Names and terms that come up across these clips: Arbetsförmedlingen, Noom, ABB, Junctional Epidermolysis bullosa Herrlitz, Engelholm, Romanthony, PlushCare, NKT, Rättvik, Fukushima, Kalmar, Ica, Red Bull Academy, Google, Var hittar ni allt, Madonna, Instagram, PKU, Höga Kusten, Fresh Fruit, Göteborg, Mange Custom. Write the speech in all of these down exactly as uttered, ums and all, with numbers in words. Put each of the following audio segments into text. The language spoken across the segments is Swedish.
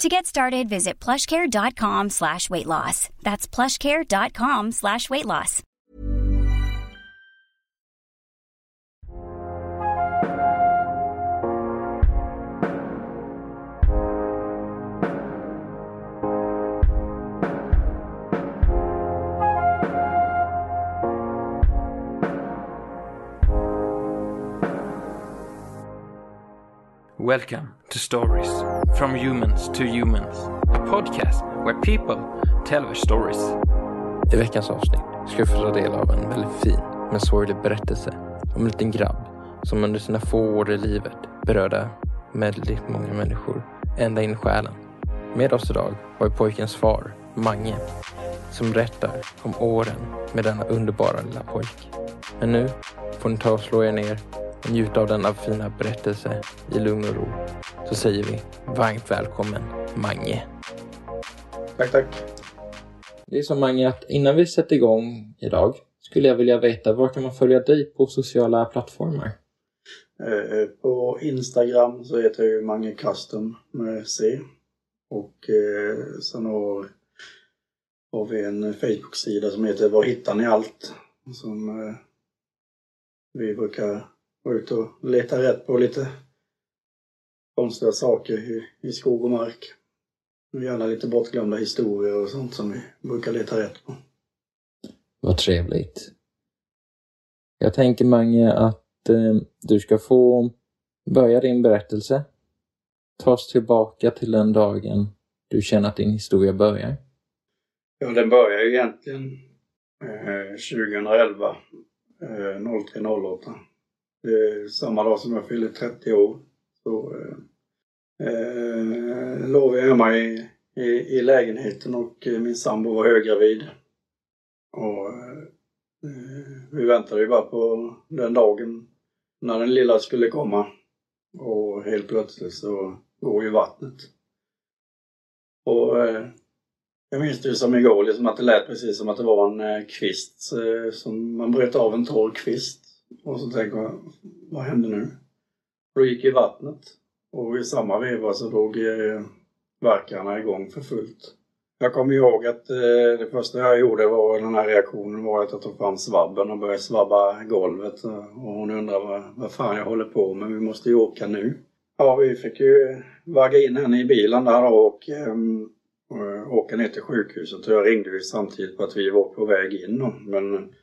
To get started, visit plushcare.com slash weight loss. That's plushcare.com slash weight loss. Welcome to Stories from Humans to Humans, a podcast where people tell their stories. I veckans avsnitt ska vi få ta del av en väldigt fin men sorglig berättelse om en liten grabb som under sina få år i livet berörde väldigt många människor ända in i själen. Med oss idag var pojkens far, Mange, som berättar om åren med denna underbara lilla pojk. Men nu får ni ta och slå er ner. Njut av denna fina berättelse i lugn och ro. Så säger vi varmt välkommen, Mange. Tack, tack. Det är så, Mange, att innan vi sätter igång idag skulle jag vilja veta, var kan man följa dig på sociala plattformar? Eh, på Instagram så heter jag ju Mange Custom med C. Och eh, sen har, har vi en Facebook-sida som heter Var hittar ni allt? Som eh, vi brukar... Var ute och leta rätt på lite konstiga saker i, i skog och mark. Och gärna lite bortglömda historier och sånt som vi brukar leta rätt på. Vad trevligt. Jag tänker, Mange, att eh, du ska få börja din berättelse. Ta oss tillbaka till den dagen du känner att din historia börjar. Ja, den börjar ju egentligen eh, tjugohundraelva, eh, noll tre noll åtta. Samma dag som jag fyllde trettio år så eh, låg jag hemma i, i, i lägenheten och min sambo var höggravid. Och eh, vi väntade ju bara på den dagen när den lilla skulle komma. Och helt plötsligt så går ju vattnet. Och eh, jag minns det som igår, liksom att det lät precis som att det var en eh, kvist. Eh, som man bröt av en torr kvist. Och så tänkte jag, vad hände nu? Då gick i vattnet. Och i samma veva så drog verkarna igång för fullt. Jag kommer ihåg att det första jag gjorde var den här reaktionen var att jag tog fram svabben och började svabba golvet. Och hon undrade vad, vad fan jag håller på med, vi måste ju åka nu. Ja, vi fick ju vagga in henne i bilen där och um, åka ner till sjukhuset. Jag ringde ju samtidigt på att vi var på väg in, men...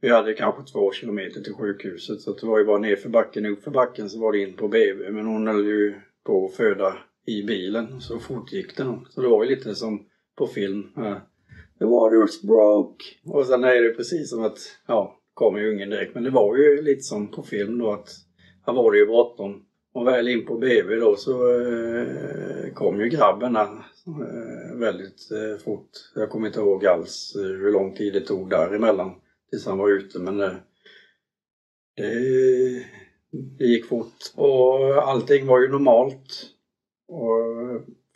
Vi hade kanske två kilometer till sjukhuset, så det var ju bara ner för backen. Upp för backen så var det in på B B, men hon höll ju på att föda i bilen. Så fort gick den. Så det var ju lite som på film. The water's broke. Och sen är det precis som att, ja, kommer ju ingen direkt. Men det var ju lite som på film då, att här var det ju bråttom. Och väl in på B B då så eh, kom ju grabben där, eh, väldigt eh, fort. Jag kommer inte ihåg alls hur lång tid det tog däremellan. Tills han var ute, men det, det, det gick fort. Och allting var ju normalt. Och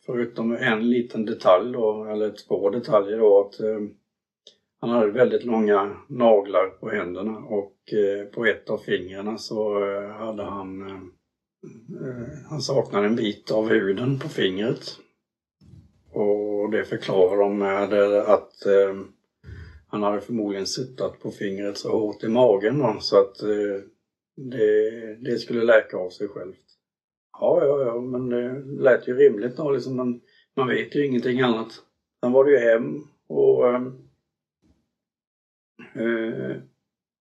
förutom en liten detalj då, eller två detaljer då, att eh, han hade väldigt långa naglar på händerna. Och eh, på ett av fingrarna så eh, hade han, eh, han saknade en bit av huden på fingret. Och det förklarar de med att... Eh, Han hade förmodligen suttat på fingret så hårt i magen, så att eh, det, det skulle läka av sig självt. Ja, ja, ja, men det lät ju rimligt då, liksom, man, man vet ju ingenting annat. Sen var det ju hem och eh, Eh,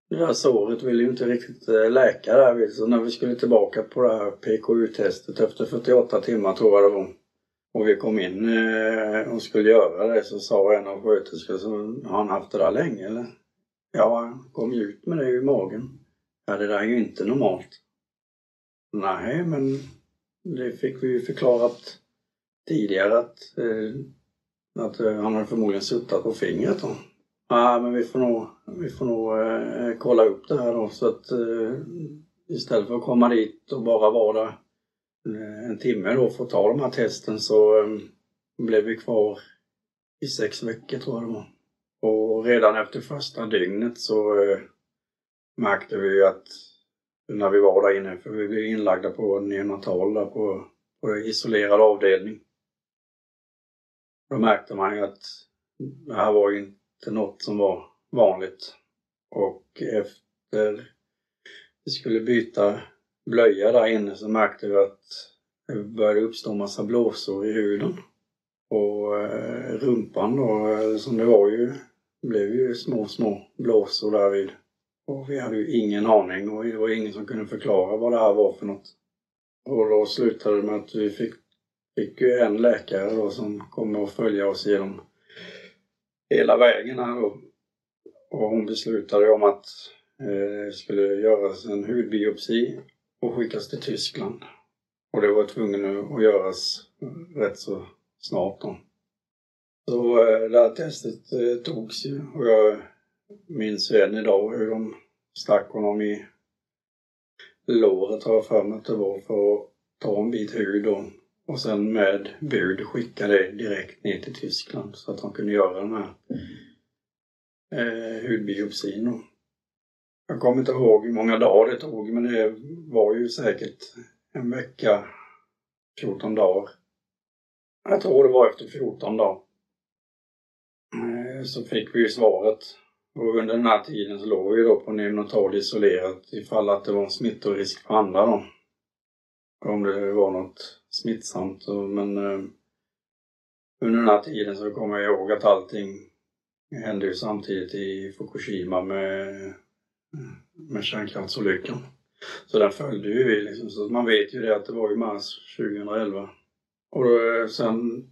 det här såret ville ju inte riktigt läka där. Så när vi skulle tillbaka på det här P K U-testet efter fyrtioåtta timmar tror jag det var. Och vi kom in eh, och skulle göra det, så sa en av sköterskorna, så har han haft det där länge eller? Ja, han kom ju ut med det i magen. Ja, det där är ju inte normalt. Nej, men det fick vi ju förklarat tidigare att, eh, att han har förmodligen suttat på fingret då. Ja, men vi får nog, vi får nog eh, kolla upp det här då, så att eh, istället för att komma dit och bara vara där en timme då för att ta de här testen, så um, blev vi kvar i sex veckor tror jag det var. Och redan efter första dygnet så uh, märkte vi att när vi var där inne, för vi blev inlagda på neonatal där på, på isolerad avdelning. Då märkte man ju att det här var ju inte något som var vanligt. Och efter vi skulle byta blöja där inne så märkte vi att det började uppstå en massa blåsor i huden. Och rumpan då, som det var ju, blev ju små, små blåsor därvid. Och vi hade ju ingen aning och det var ingen som kunde förklara vad det här var för något. Och då slutade det med att vi fick, fick ju en läkare då som kommer att följa oss genom hela vägen här. Och, och hon beslutade om att det eh, skulle göras en hudbiopsi och skickas till Tyskland. Och det var tvungen att göras rätt så snart då. Så det här testet eh, togs ju. Och jag minns än idag hur de stack honom i låret, har jag för mig att det var, för att ta en bit hud då. Och sen med bud skickade direkt ner till Tyskland så att han kunde göra den här eh, hudbiopsin då. Jag kommer inte ihåg hur många dagar det tog, men det var ju säkert en vecka, fjorton dagar. Jag tror det var efter fjorton dagar. Så fick vi ju svaret. Och under den här tiden så låg vi då på neonatal isolerat ifall att det var en smittorisk för andra då. Om det var något smittsamt. Men under den här tiden så kommer jag ihåg att allting hände ju samtidigt i Fukushima med... med kärnkraftsolyckan. Så den följde ju vi liksom. Så man vet ju det att det var i mars tjugohundraelva. Och då, sen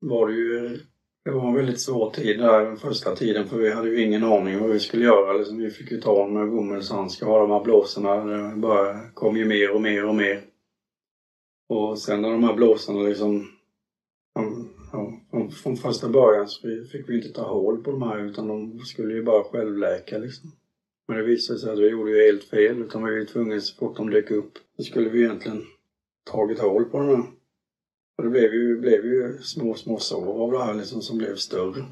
var det ju, det var en väldigt svår tid där den första tiden, för vi hade ju ingen aning vad vi skulle göra liksom. Vi fick ju ta med bomullshandskar och de här blåsorna. Det bara kom ju mer och mer och mer. Och sen när de här blåsorna liksom de, ja, de, från första början så fick vi inte ta hål på de här, utan de skulle ju bara självläka liksom. Men det visade sig att vi gjorde ju helt fel, utan vi var ju tvungna så fort de dök upp. Då skulle vi egentligen tagit hål på den här. Och det blev ju, blev ju små, små sår av det här liksom, som blev större.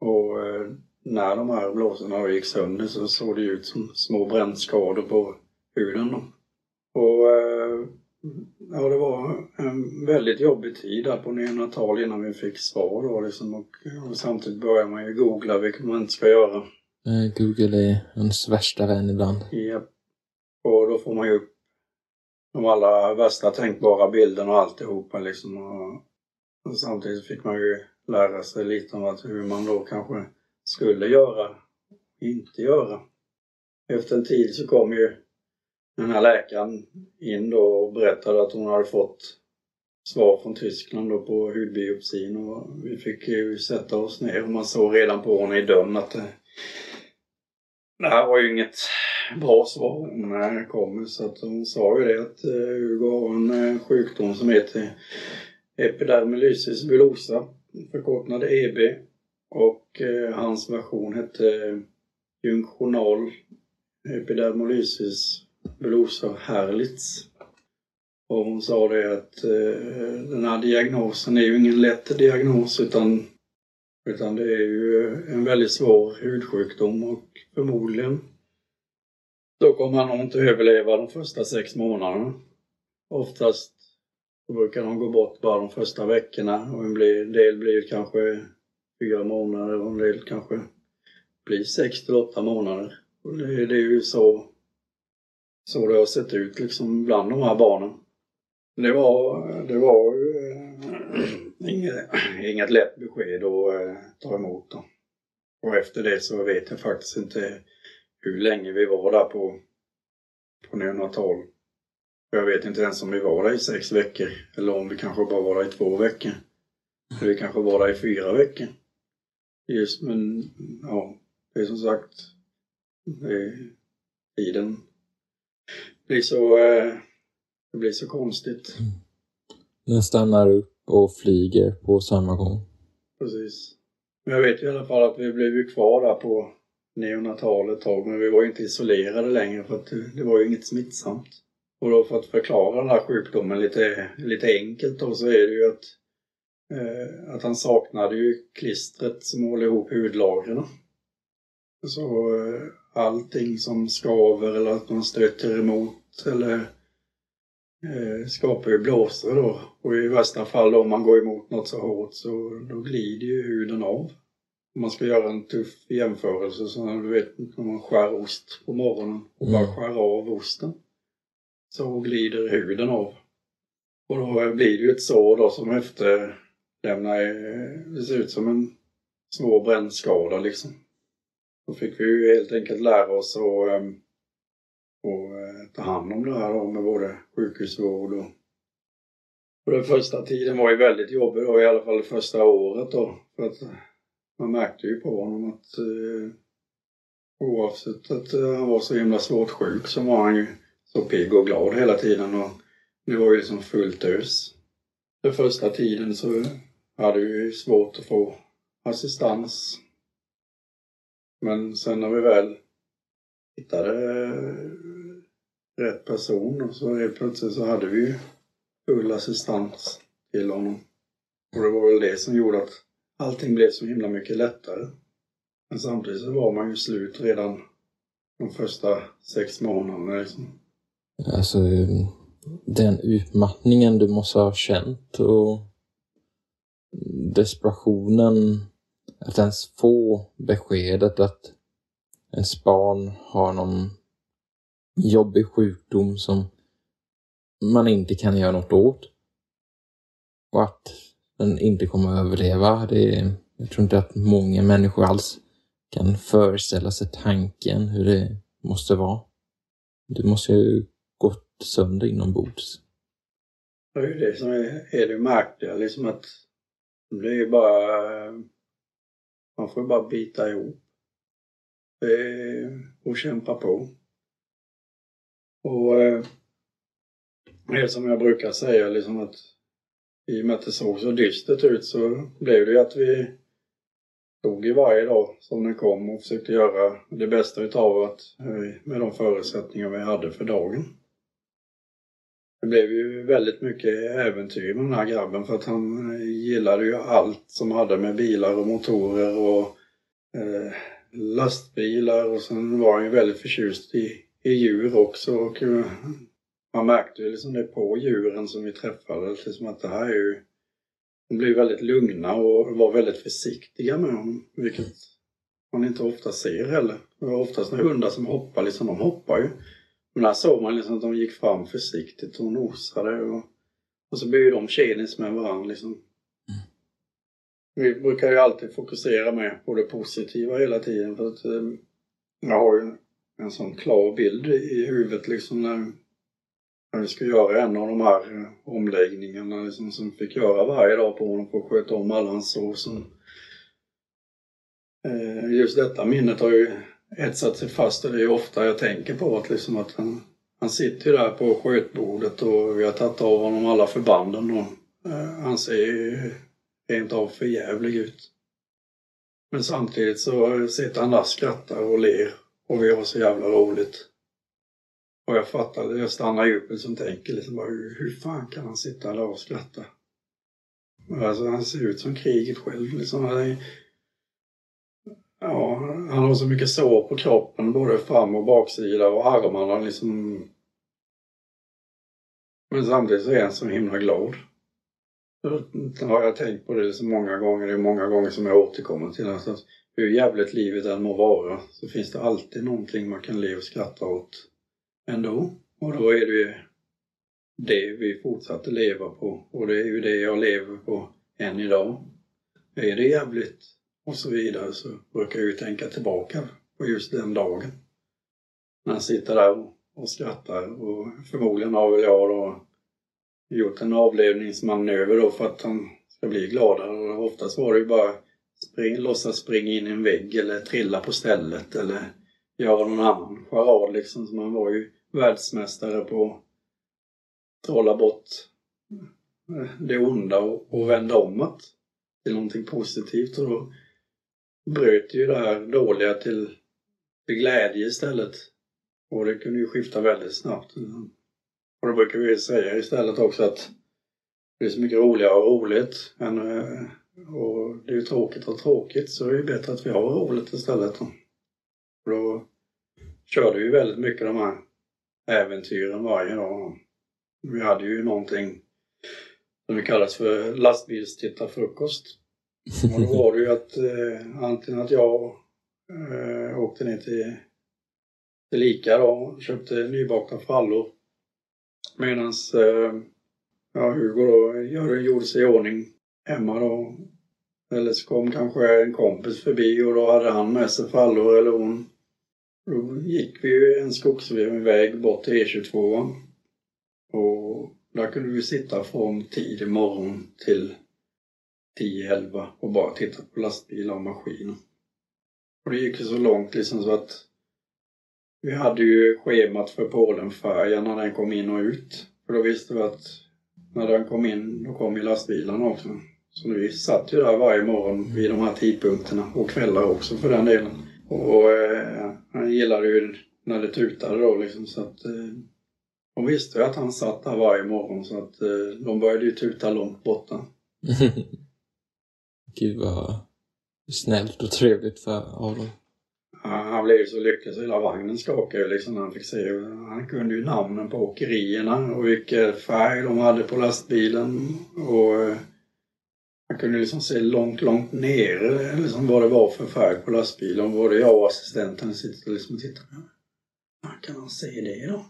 Och eh, när de här blåsorna gick sönder så såg det ut som små brännskador på huden då. Och eh, ja, det var en väldigt jobbig tid där på neonatal innan vi fick svar då liksom. Och, och samtidigt började man ju googla vilket man inte ska göra. Google är ens värsta vän ibland. Ja, och då får man ju upp de allra värsta tänkbara bilderna och alltihopa liksom. Och samtidigt fick man ju lära sig lite om att hur man då kanske skulle göra, inte göra. Efter en tid så kom ju den här läkaren in då och berättade att hon hade fått svar från Tyskland då på hudbiopsin. Och vi fick ju sätta oss ner och man såg redan på hon i dörren att det, det här var ju inget bra svar när det kom, så att hon sa ju det att Hugo har en sjukdom som heter epidermolysis bullosa, förkortad E B, och hans version hette Junctional Epidermolysis bullosa Herrlitz. Och hon sa det att den här diagnosen är ju ingen lätt diagnos, utan Utan det är ju en väldigt svår hudsjukdom, och förmodligen då kommer han nog inte överleva de första sex månaderna. Oftast brukar de gå bort bara de första veckorna, och en del blir kanske fyra månader och en del kanske blir sex till åtta månader. Och det är ju så, så det har sett ut liksom bland de här barnen. Det var, det var ju inget, inget lätt besked att eh, ta emot då. Och efter det så vet jag faktiskt inte hur länge vi var där på, på neonatal. Jag vet inte ens om vi var där i sex veckor. Eller om vi kanske bara var där i två veckor. Eller vi kanske var där i fyra veckor. Just, men ja, det är som sagt, tiden blir så, eh, det blir så konstigt. Mm. Den stannar upp och flyger på samma gång. Precis. Men jag vet i alla fall att vi blev ju kvar där på neonatalet ett tag. Men vi var ju inte isolerade längre för att det var ju inget smittsamt. Och då för att förklara den här sjukdomen lite, lite enkelt då, så är det ju att, eh, att han saknade ju klistret som håller ihop hudlagren. Så eh, allting som skaver eller att man stöter emot eller eh, skapar ju blåsor då. Och i värsta fall då, om man går emot något så hårt så då glider ju huden av. Om man ska göra en tuff jämförelse så du vet när man skär ost på morgonen och bara skär av osten. Så glider huden av. Och då blir det ju ett sår då som efter lämnar, det ser ut som en svår brännskada liksom. Då fick vi ju helt enkelt lära oss att, att ta hand om det här då med både sjukhusvård och... och den första tiden var ju väldigt jobbig då, i alla fall det första året då. För att man märkte ju på honom att oavsett att han var så himla svårt sjuk så var han ju så pigg och glad hela tiden och det var ju liksom fullt ös. Den första tiden så hade vi svårt att få assistans. Men sen när vi väl hittade rätt person och så helt plötsligt så hade vi ju full assistans till honom. Och det var väl det som gjorde att allting blev så himla mycket lättare. Men samtidigt så var man ju slut redan de första sex månaderna liksom. Alltså den utmattningen du måste ha känt och desperationen att ens få beskedet att ens barn har någon jobbig sjukdom som man inte kan göra något åt och att den inte kommer att överleva. Det är, jag tror inte att många människor alls kan föreställa sig tanken hur det måste vara. Du måste ju gått sönder inombords. Det är ju det som är, är det märkliga. Liksom att det är ju bara... Man får ju bara bita ihop. Och kämpa på. Och det som jag brukar säga liksom att i och med att det såg så dystert ut så blev det ju att vi tog i varje dag som den kom och försökte göra det bästa utav att med de förutsättningar vi hade för dagen. Det blev ju väldigt mycket äventyr med den här grabben för att han gillade ju allt som hade med bilar och motorer och eh, lastbilar och sen var han ju väldigt förtjust i, i djur också och eh, man märkte ju liksom det på djuren som vi träffade liksom att det här är ju de blev väldigt lugna och var väldigt försiktiga med honom. Vilket man inte ofta ser heller. Det var oftast när hundar som hoppar, liksom de hoppar ju. Men här såg man liksom att de gick fram försiktigt och nosade. Och, och så blev de kedis med varandra liksom. Vi brukar ju alltid fokusera med på det positiva hela tiden. För att eh, jag har ju en sån klar bild i huvudet liksom när... När vi ska göra en av de här omläggningarna liksom, som fick göra varje dag på honom för att sköta om alla hans sår. Eh, just detta minnet har ju etsat sig fast och det är ofta jag tänker på att, liksom, att han, han sitter ju där på skötbordet och vi har tagit av honom alla förbanden. Och, eh, han ser ju rent av för jävlig ut. Men samtidigt så sitter han där och skrattar och ler och vi har så jävla roligt. Och jag fattade, jag stannade ju upp som tänker liksom bara, hur, hur fan kan han sitta där och skratta? Alltså han ser ut som kriget själv liksom. Han är, ja, han har så mycket sår på kroppen, både fram och baksida och armarna liksom. Men samtidigt så är han så himla glad. Jag har jag tänkt på det så många gånger, det är många gånger som jag återkommer till det. Alltså, hur jävligt livet än må vara så finns det alltid någonting man kan le och skratta åt. Ändå. Och då är det ju det vi fortsatte leva på. Och det är ju det jag lever på än idag. Det är det jävligt och så vidare, så brukar jag ju tänka tillbaka på just den dagen. När jag sitter där och, och skrattar, och förmodligen har väl jag då gjort en avledningsmanöver då för att han ska bli gladare. Och oftast var det ju bara spring, låtsas springa in i en vägg eller trilla på stället eller göra någon annan charad liksom. Så man var ju världsmästare på att trolla bort det onda och, och vända om det till någonting positivt, och då bröt ju det här dåliga till, till glädje istället, och det kunde ju skifta väldigt snabbt. Och då brukar vi säga istället också att det är så mycket roligare och roligt än, och det är ju tråkigt och tråkigt, så det är ju bättre att vi har roligt istället. Och då körde vi väldigt mycket de här äventyren varje dag. Vi hade ju någonting som vi kallas för lastbilstittarfrukost. Och då var det ju att eh, antingen att jag eh, åkte ner till, till Ica då, och köpte nybakta frallor. Medan eh, ja, Hugo då gjorde, gjorde sig i ordning hemma då. Eller så kom kanske en kompis förbi och då hade han med sig frallor, eller hon. Då gick vi ju en skogsväg väg bort till E tjugotvå. Och där kunde vi sitta från tidig morgon till tio elva och bara titta på lastbilar och maskiner. Och det gick ju så långt liksom så att vi hade ju schemat för Polenfärjan när den kom in och ut. För då visste vi att när den kom in, då kom ju lastbilarna också. Så vi satt ju där varje morgon vid de här tidpunkterna, och kvällar också för den delen. Och eh, han gillade ju när det tutade då liksom, så att... Eh, De visste ju att han satt där varje morgon, så att eh, de började ju tuta långt borta. Gud vad snällt och trevligt för Adam. Ja, han blev ju så lycklig så hela vagnen skakade liksom, han fick se. Han kunde ju namnen på åkerierna och vilken färg de hade på lastbilen. Och eh, han kunde liksom se långt, långt ner liksom, vad det var för färg på lastbilen. Både jag och assistenten sitter liksom och tittar. Ja, kan han se det då?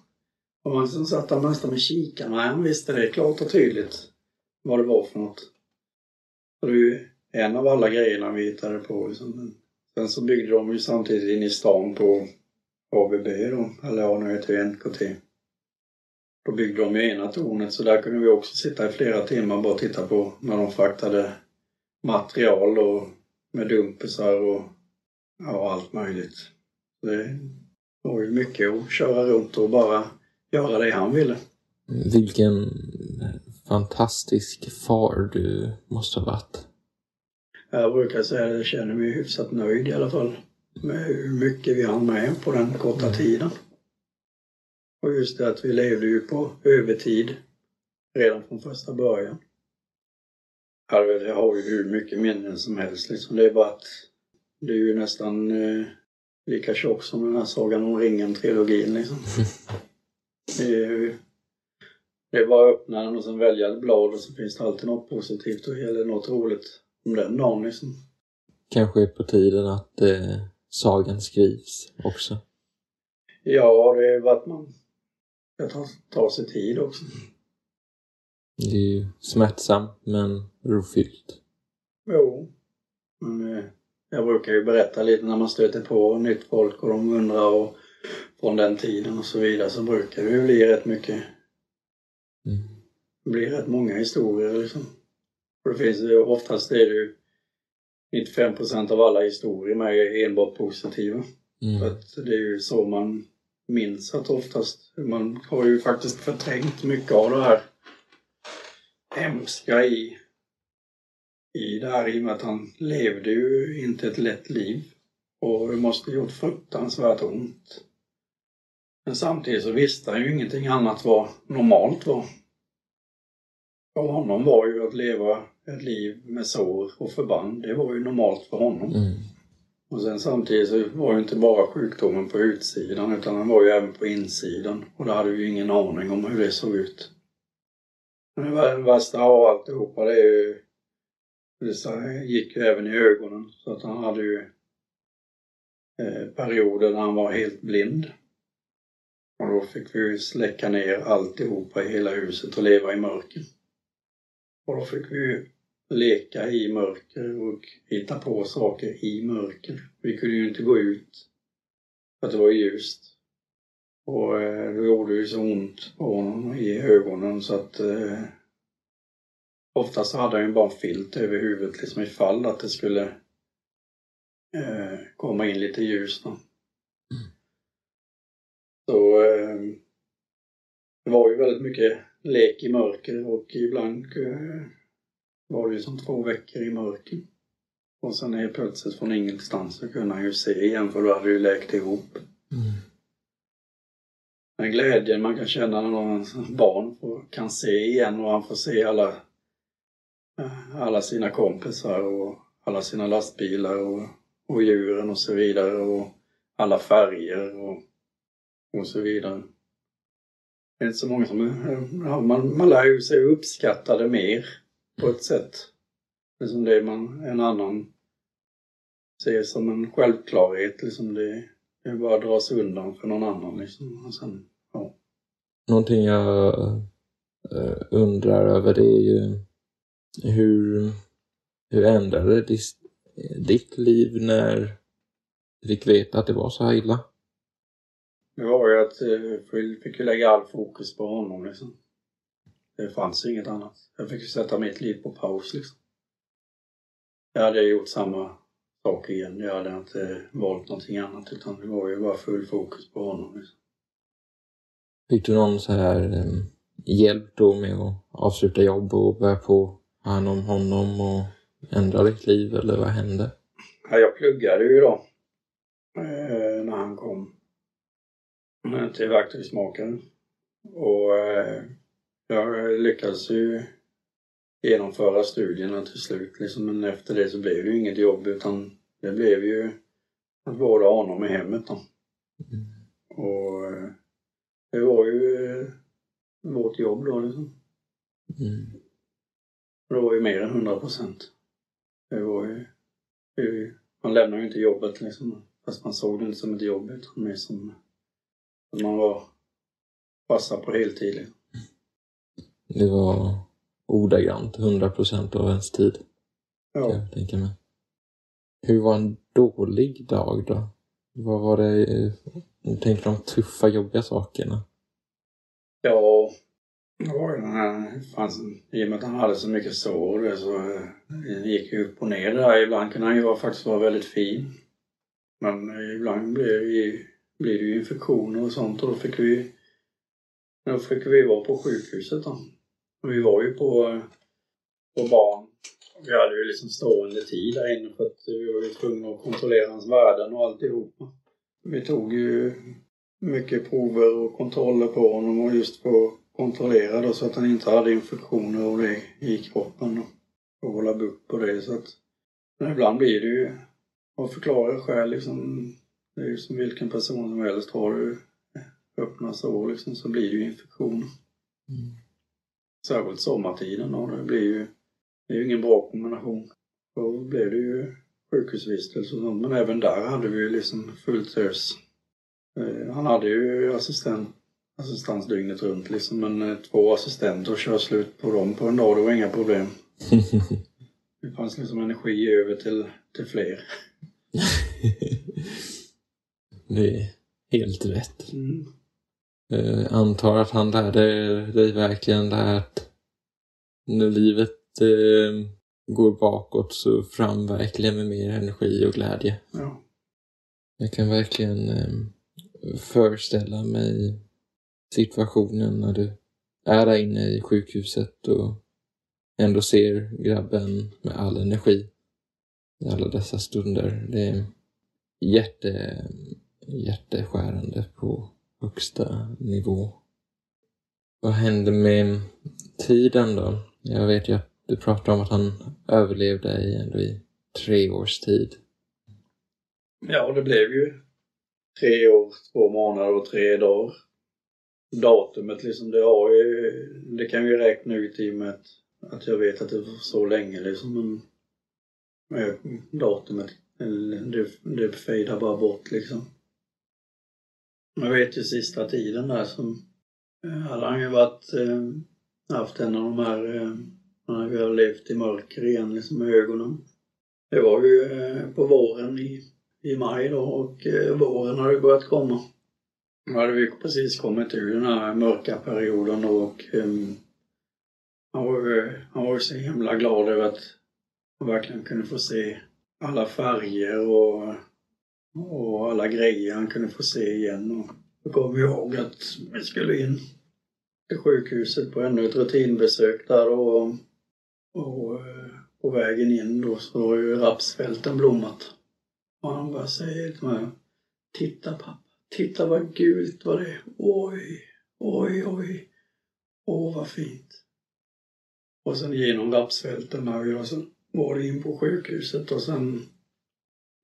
Och han som satt där nästan med kikarna, han visste det klart och tydligt vad det var för något. Och det är ju en av alla grejerna vi hittade på. Liksom. Sen så byggde de ju samtidigt in i stan på A B B då, eller ja, nu heter det N K T. Då byggde de ju ena tornet, så där kunde vi också sitta i flera timmar och bara titta på när de fraktade material och med dumpesar och ja, allt möjligt. Det var ju mycket att köra runt och bara göra det han ville. Vilken fantastisk far du måste ha varit. Jag brukar säga att jag känner mig hyfsat nöjd i alla fall. Med hur mycket vi hann med på den korta tiden. Och just det att vi levde ju på övertid redan från första början. Jag har ju hur mycket minnen som helst. Liksom. Det är bara att det är ju nästan eh, lika tjock som den här Sagan om ringen-trilogin liksom. Det är bara att öppna den och sen välja ett blad, och så finns det alltid något positivt och eller något roligt om den dagen liksom. Kanske är på tiden att eh, sagan skrivs också. Ja, det är ju att man ska ta, ta sig tid också. Det är ju smärtsamt men rofyllt. Jo, men eh, jag brukar ju berätta lite när man stöter på nytt folk och de undrar och från den tiden och så vidare, så brukar det ju bli rätt mycket. Mm. Det blir rätt många historier liksom. Och det finns ju oftast, det är ju nittiofem procent av alla historier med är enbart positiva. Mm. För att det är ju så man minns att oftast. Man har ju faktiskt förträngt mycket av det här hemska i, i det här, i och med att han levde ju inte ett lätt liv. Och det måste ha gjort fruktansvärt ont. Men samtidigt så visste han ju ingenting annat vad normalt var. För honom var ju att leva ett liv med sår och förband. Det var ju normalt för honom. Mm. Och sen samtidigt så var ju inte bara sjukdomen på utsidan, utan den var ju även på insidan. Och där hade vi ju ingen aning om hur det såg ut. Men det värsta av alltihopa, det är ju... Det gick ju även i ögonen, så att han hade ju... perioder när han var helt blind. Och då fick vi släcka ner alltihopa i hela huset och leva i mörker. Och då fick vi leka i mörker och hitta på saker i mörker. Vi kunde ju inte gå ut för att det var ljust. Och eh, då gjorde det så ont på honom i ögonen så att eh, oftast hade han ju bara en filt över huvudet liksom ifall att det skulle eh, komma in lite ljus då. Mm. Så eh, det var ju väldigt mycket lek i mörker och ibland eh, var det ju som två veckor i mörker. Och sen är plötsligt från ingenstans så kunde han ju se igen för då hade ju läkt ihop. Mm. Den glädjen man kan känna när någons barn får, kan se igen och han får se alla, alla sina kompisar och alla sina lastbilar och, och djuren och så vidare och alla färger och, och så vidare. Det är inte så många som ja, man, man lär ju sig uppskatta det mer på ett sätt. Liksom det man en annan ser som en självklarhet liksom det. Det bara dras undan för någon annan liksom. Och sen, ja. Någonting jag äh, undrar över det är ju hur, hur ändrade dis, ditt liv när du fick veta att det var så här illa? Det var ju att jag fick lägga all fokus på honom liksom. Det fanns inget annat. Jag fick sätta mitt liv på paus liksom. Jag hade gjort samma sak igen. Jag hade inte valt någonting annat utan det var ju bara full fokus på honom. Liksom. Fick du någon så här eh, hjälp då med att avsluta jobb och börja på hand om honom och ändra ditt liv eller vad hände? Ja, jag pluggade ju då eh, när han kom eh, till verktygsmakaren och eh, jag lyckades ju genomföra studierna till slut liksom. Men efter det så blev det ju inget jobb utan det blev ju att vårda honom i hemmet då. Mm. Och det var ju vårt jobb då liksom. Mm. Det var ju mer än hundra procent. Det var ju, det var ju man lämnar ju inte jobbet liksom. Fast man såg det inte som ett jobb utan mer som att man var passad på heltid liksom. Det var ordagrant, hundra procent av ens tid. Ja. Jag tänker mig. Hur var en dålig dag då? Vad var det, tänk de tuffa, jobbiga sakerna? Ja, det var ju den här, fanns, i och med att han hade så mycket sår så gick ju upp och ner där. Ibland kunde han ju faktiskt vara väldigt fin. Men ibland blev det, blev det ju infektioner och sånt och då fick vi, då fick vi vara på sjukhuset då. Vi var ju på, på barn. Vi hade ju liksom stående tid där inne för att vi var tvungna att kontrollera hans värden och alltihopa. Vi tog ju mycket prover och kontroller på honom och just för att kontrollera då, så att han inte hade infektioner och det i kroppen och hålla bukt på det. Så att, men ibland blir det ju av förklarade skäl liksom, det är ju som vilken person som helst har du öppna sår liksom, så blir det ju infektioner. Mm. Särskilt sommartiden och det blir ju, det är ju ingen bra kombination. Då blev det ju sjukhusvistelse och sånt. Men även där hade vi ju liksom fullt hus. Han hade ju assistent, assistans dygnet runt liksom. Men två assistenter och kör slut på dem på en dag, det var inga problem. Det fanns liksom energi över till, till fler. Det är helt rätt. Mm. Uh, antar att han lärde dig verkligen det här att när livet uh, går bakåt så fram verkligen med mer energi och glädje. Ja. Jag kan verkligen um, föreställa mig situationen när du är där inne i sjukhuset och ändå ser grabben med all energi i alla dessa stunder. Det är jätte, jätteskärande på högsta nivå. Vad hände med tiden då? Jag vet ju att du pratade om att han överlevde i, ändå i tre års tid. Ja, det blev ju tre år, två månader och tre dagar. Datumet liksom, det, har ju, det kan ju räkna ut i och med att, att jag vet att det var så länge liksom. Men datumet, det, det fejdar bara bort liksom. Jag vet ju sista tiden där som hade han ju varit, äh, haft en av de här äh, när vi har levt i mörker igen liksom med ögonen. Det var ju på våren i, i maj då, och våren hade börjat komma. Då hade vi precis kommit ur den här mörka perioden då, och um, han, var, han var så himla glad över att man verkligen kunde få se alla färger och, och alla grejer han kunde få se igen. Och då kom vi ihåg att vi skulle in till sjukhuset på ännu ett rutinbesök där då, och, och på vägen in då så har ju rapsfälten blommat. Och han bara säger till mig, titta pappa, titta vad gult var det. Oj, oj, oj. Åh vad fint. Och sen genom rapsfälten och så var det in på sjukhuset, och sen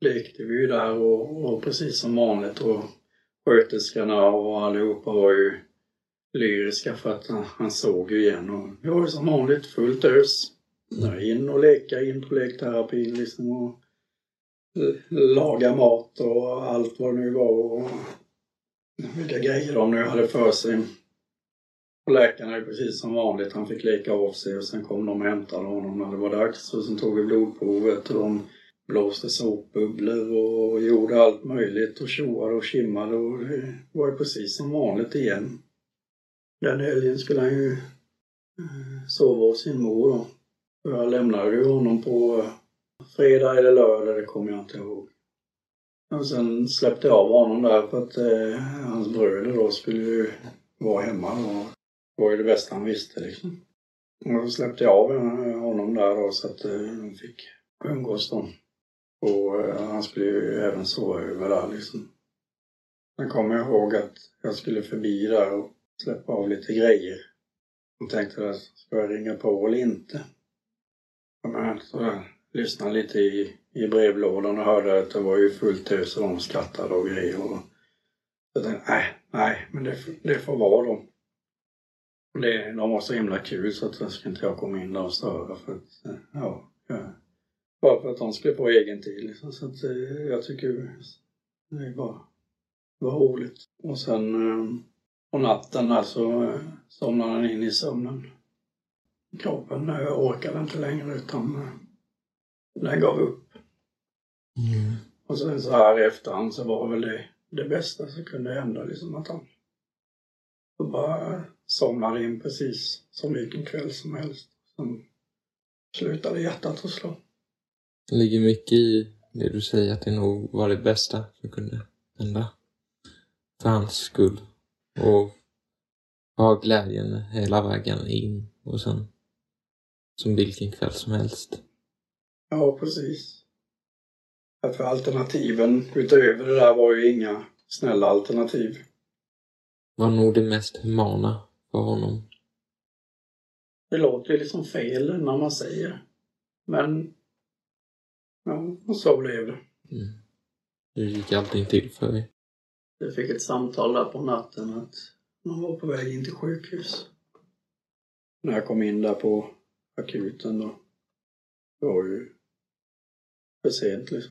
lekte vi ju där och, och precis som vanligt, och sköterskarna och allihopa var ju lyriska för att han såg ju igen, och det var ju som vanligt fullt ös. In och leka, in på lekterapin liksom, och laga mat och allt vad det nu var och vilka grejer de nu hade för sig. Och läkarna är precis som vanligt, han fick leka av sig, och sen kom de och hämtade honom när det var dags, och sen tog vi blodprovet och de blåste såpbubblor och gjorde allt möjligt och tjoade och kimmade, och det var precis som vanligt igen. Den helgen skulle han ju sova hos sin mor då. Jag lämnade ju honom på fredag eller lördag, det kommer jag inte ihåg. Och sen släppte jag av honom där för att eh, hans bröder då skulle ju vara hemma. Och det var ju det bästa han visste liksom. Och då släppte jag av honom där då, så att de eh, fick umgås då. Och eh, han skulle ju även sova över där liksom. Sen kom jag ihåg att jag skulle förbi där och släppa av lite grejer. Och tänkte att ska jag ringa på eller inte? Jag lyssnade lite i, i brevlådan och hörde att det var ju fullt hus och de skrattade och grejer. Och jag tänkte, nej, nej, men det, det får vara dem. Det, de var så himla kul så att jag skulle inte jag komma in där och störa. För att, ja, ja. Bara för att de skulle få egen tid liksom. Så att, jag tycker det var, var roligt. Och sen på natten där så somnade han in i sömnen. Kroppen orkade inte längre utan den gav upp. Mm. Och sen så här efterhand så var väl det det bästa som kunde hända liksom, att han så bara somnade in precis som vilken kväll som helst. Sen slutade hjärtat att slå. Det ligger mycket i det du säger, att det nog var det bästa som kunde hända för hans skull. Och ha glädjen hela vägen in. Och sen, som vilken kväll som helst. Ja, precis. För alternativen utöver det där var ju inga snälla alternativ. Var nog det mest humana för honom. Det låter ju liksom fel när man säger. Men, ja, och så blev det. Mm. Det gick allting till för dig. Jag fick ett samtal där på natten att man var på väg in till sjukhus. När jag kom in där på akuten då, det var ju för sent liksom.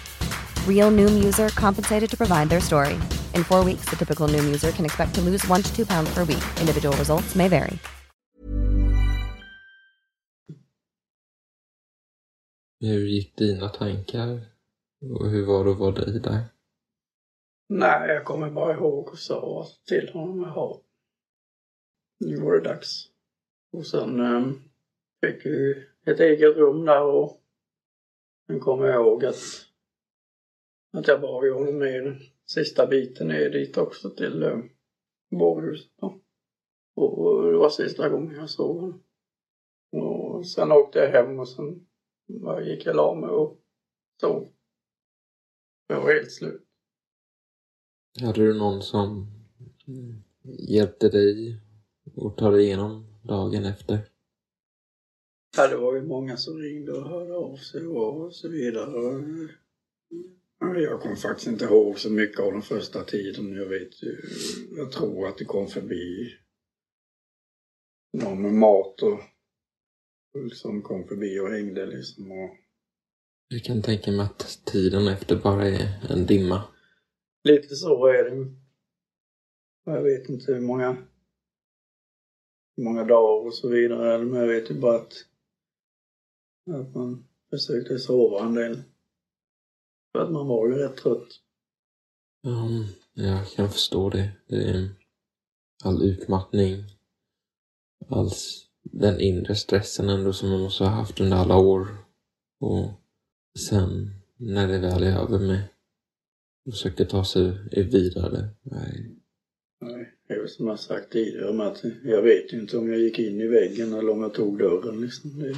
Real Noom user compensated to provide their story. In four weeks, the typical Noom user can expect to lose one to two pounds per week. Individual results may vary. Hur gick dina tankar? Och hur var det att vara dig där? Nej, jag kommer bara ihåg och sa till honom, jaha, nu var det dags. Och sen um, fick vi ett eget rum där, och sen kommer jag ihåg att att jag var igång med sista biten ner dit också till eh, bårhuset då. Och det var sista gången jag såg honom. Och sen åkte jag hem och sen gick jag la mig och sov. Jag var helt slut. Hade du någon som hjälpte dig att ta dig igenom dagen efter? Ja, det var ju många som ringde och hörde av sig och så vidare. Jag kommer faktiskt inte ihåg så mycket av den första tiden. Jag vet, jag tror att det kom förbi någon med mat och som kom förbi och hängde liksom. Och... Jag kan tänka mig att tiden efter bara är en dimma. Lite så är det. Jag vet inte hur många, hur många dagar och så vidare. Men jag vet ju bara att, att man försökte sova en del. För att man var ju rätt trött. Um, jag kan förstå det. det är all utmattning. All den inre stressen ändå som man måste ha haft under alla år. Och sen när det väl är över med. Försöker ta sig vidare. Nej. Nej, det är som jag sagt tidigare. Att jag vet inte om jag gick in i väggen eller om jag tog dörren. Liksom. Det,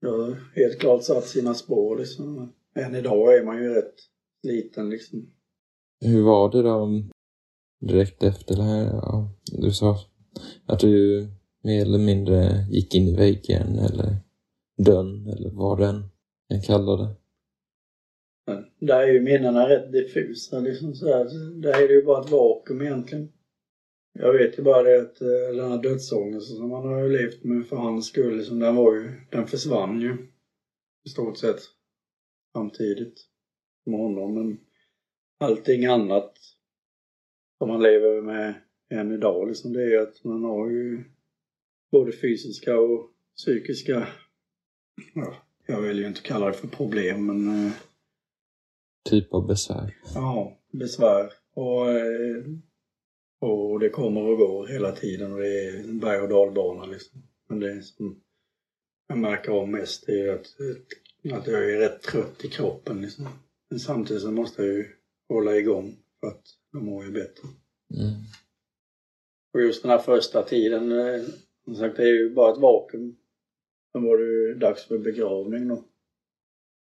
det har helt klart satt sina spår. Liksom. Än idag är man ju rätt liten. Liksom. Hur var det då direkt efter det här? Ja, du sa att du mer eller mindre gick in i väggen eller dörren eller vad den kan kalla det. Där är ju minnena rätt diffusa. Liksom så här. Där är det ju bara ett vakuum egentligen. Jag vet ju bara det att den här dödsångesten som man har levt med för hans skull. Liksom, den, var ju, den försvann ju i stort sett samtidigt med honom. Men allting annat som man lever med än idag. Liksom, det är ju att man har ju både fysiska och psykiska. Ja, jag vill ju inte kalla det för problem men... Typ av besvär. Ja, besvär. Och, och det kommer och går hela tiden. Och det är en berg- och dalbana liksom. Men det som jag märker av mest är att, att jag är rätt trött i kroppen liksom. Men samtidigt så måste jag ju hålla igång för att de mår ju bättre. Mm. Och just den här första tiden, som sagt, det är ju bara ett vakuum. Då var det ju dags för begravning då.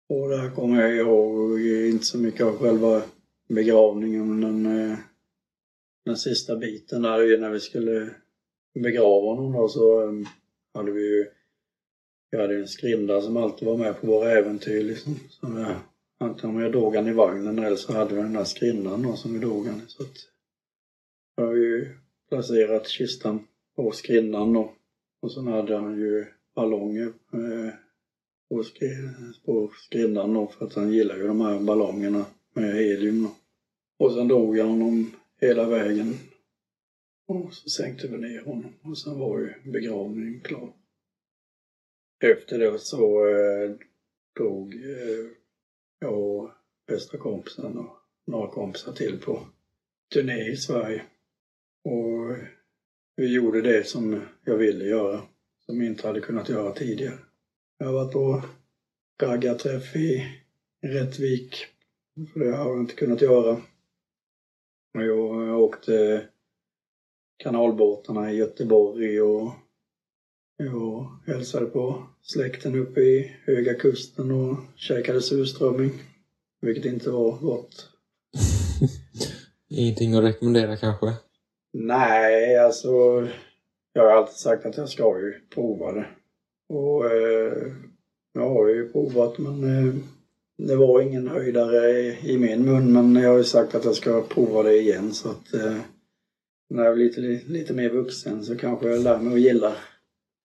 Och där kommer jag ihåg inte så mycket av själva begravningen. Men den, den sista biten där när vi skulle begrava honom då, så hade vi ju jag hade en skrinda som alltid var med på våra äventyr. Liksom. Så där, antingen om jag drog han i vagnen eller så hade vi den där skrindan då, som vi drog han i. Så att jag har ju placerat kistan på skrindan då. Och sen hade han ju ballonger eh, på, skri- på skrindan då, för att han gillar ju de här ballongerna med helium då. Och sen drog jag honom hela vägen och så sänkte vi ner honom och sen var ju begravningen klar. Efter det så eh, drog eh, jag och bästa kompisen och några kompisar till på turné i Sverige. Och vi gjorde det som jag ville göra, som jag inte hade kunnat göra tidigare. Jag har varit på raggarträff i Rättvik. För det har jag inte kunnat göra. Jag åkte kanalbåtarna i Göteborg. Och jag hälsade på släkten uppe i Höga Kusten. Och käkade surströmming. Vilket inte var gott. Ingenting att rekommendera kanske? Nej, alltså. Jag har alltid sagt att jag ska ju prova det. Och eh, jag har ju provat men eh, det var ingen höjdare i, i min mun. Men jag har ju sagt att jag ska prova det igen. Så att eh, när jag blir lite, lite mer vuxen så kanske jag lär mig att gilla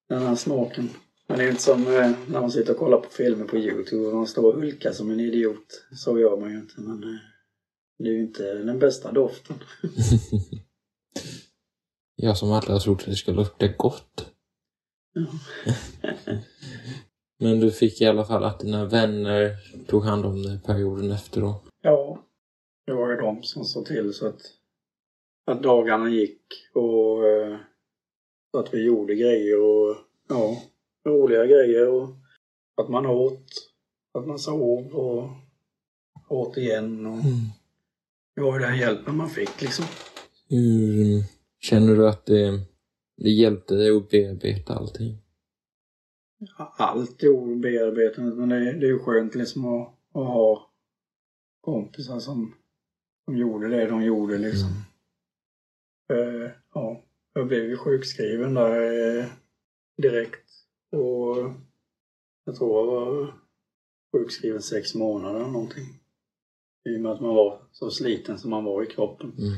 den här smaken. Men det är inte som eh, när man sitter och kollar på filmer på YouTube och man står och hulkar som en idiot. Så gör man ju inte. Men eh, det är ju inte den bästa doften. Jag som aldrig har trott att det skulle lukta gott. Men du fick i alla fall att dina vänner tog hand om dig perioden efter då? Ja, det var ju de som såg till så att, att dagarna gick och eh, att vi gjorde grejer och ja, roliga grejer och att man åt, att man sov och åt igen. Och mm. det var ju den hjälpen man fick liksom. Hur känner du att det, det hjälpte dig att bearbeta allting? Ja, allt är obearbetandet, men det, det är ju skönt liksom att, att ha kompisar som, som gjorde det de gjorde liksom. Mm. För, ja, jag blev ju sjukskriven där eh, direkt och jag tror jag var sjukskriven sex månader eller någonting. I och med att man var så sliten som man var i kroppen. Mm.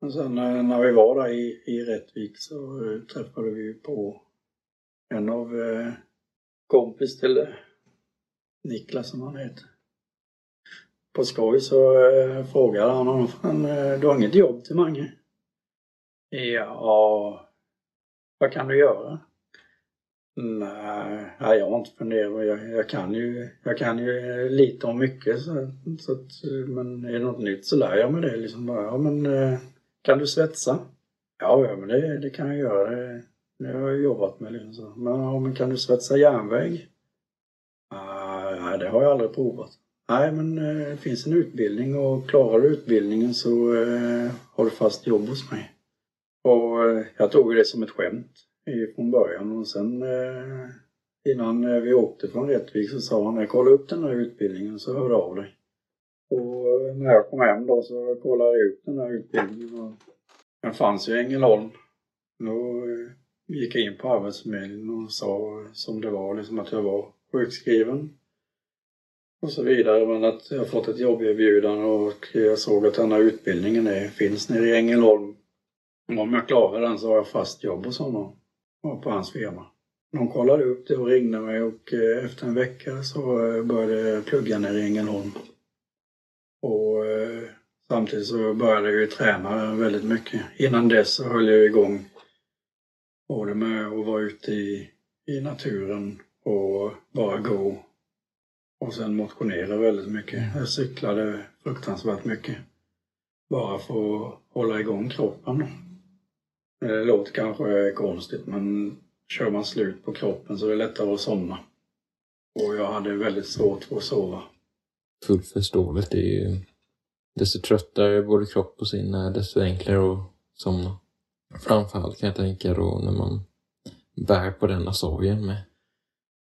Men sen när vi var där i, i Rättvik så uh, träffade vi på en av uh, kompis till det. Niklas som han heter. På skoj så uh, frågade han honom, fan, uh, du har inget jobb till Mange? Ja, vad kan du göra? Nej, jag har inte funderat. Jag, jag, kan ju, jag kan ju lite om mycket. Så, så att, men är det något nytt så lär jag mig det. Liksom bara, ja, men, kan du svetsa? Ja, ja men det, det kan jag göra. Det, det har jag jobbat med. Liksom så. Men, ja, men kan du svetsa järnväg? Nej, det har jag aldrig provat. Nej, men det finns en utbildning. Och klarar du utbildningen så har du fast jobb hos mig. Och jag tog det som ett skämt från början och sen eh, innan vi åkte från Rättvik så sa han, kolla upp den här utbildningen så hör av dig. Och när jag kom hem då så kollade jag upp den här utbildningen och den fanns ju i Engelholm. Då gick jag in på arbetsförmedlingen och sa som det var, liksom att jag var sjukskriven och så vidare. Men att jag fått ett jobberbjudande och jag såg att den här utbildningen är, finns nere i Engelholm. Om jag klarar den så har jag fast jobb hos honom och på hans firma. De kollade upp det och ringde mig och efter en vecka så började jag plugga ner i Engelholm. Och samtidigt så började jag ju träna väldigt mycket. Innan dess så höll jag igång både med att vara ute i, i naturen och bara gå. Och sen motionerade väldigt mycket. Jag cyklade fruktansvärt mycket. Bara för att hålla igång kroppen. Det låter kanske konstigt, men kör man slut på kroppen så är det lättare att somna. Och jag hade väldigt svårt för att sova. Fullt förståeligt. Det är ju, desto tröttare både kropp och sinne, desto enklare att somna. Framförallt kan jag tänka då när man bär på denna sorgen med.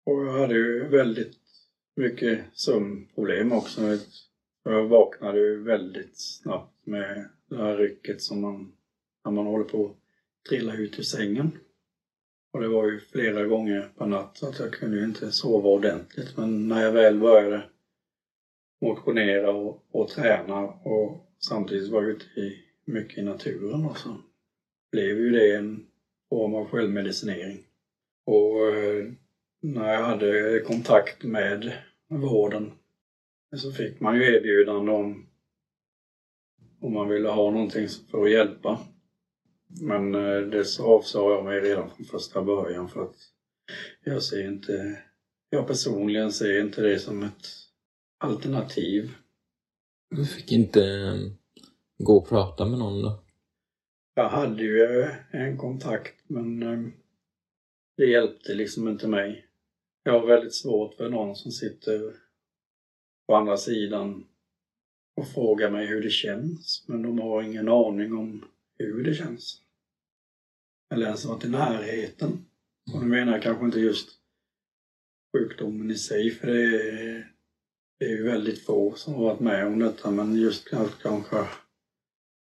Och jag hade ju väldigt mycket sömnproblem också. Jag vaknade ju väldigt snabbt med det här rycket som man, när man håller på att trilla ut ur sängen. Och det var ju flera gånger på natten att jag kunde ju inte sova ordentligt. Men när jag väl började motionera och, och träna och samtidigt var ute i, mycket i naturen och så blev ju det en form av självmedicinering. Och när jag hade kontakt med vården så fick man ju erbjudande om, om man ville ha någonting för att hjälpa. Men det så avsade jag mig redan från första början för att jag ser inte, jag personligen ser inte det som ett alternativ. Du fick inte gå och prata med någon då? Jag hade ju en kontakt men det hjälpte liksom inte mig. Jag har väldigt svårt för någon som sitter på andra sidan och frågar mig hur det känns. Men de har ingen aning om hur det känns. Eller ens varit i närheten. Och nu menar jag kanske inte just sjukdomen i sig. För det är, det är ju väldigt få som har varit med om detta. Men just kanske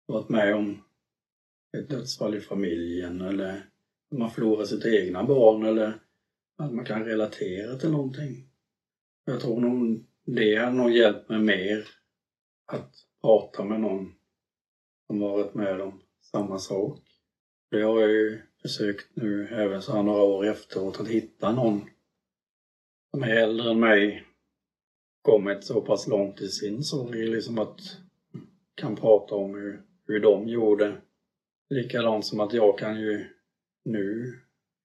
varit med om ett dödsfall i familjen. Eller att man förlorar sitt egna barn. Eller att man kan relatera till någonting. Jag tror någon... Det har nog hjälpt mig mer att prata med någon som varit med om samma sak. Det har jag ju försökt nu även så här några år efteråt att hitta någon som är äldre än mig. Kommit så pass långt i sin sorg liksom att kan prata om hur, hur de gjorde. Likadant som att jag kan ju nu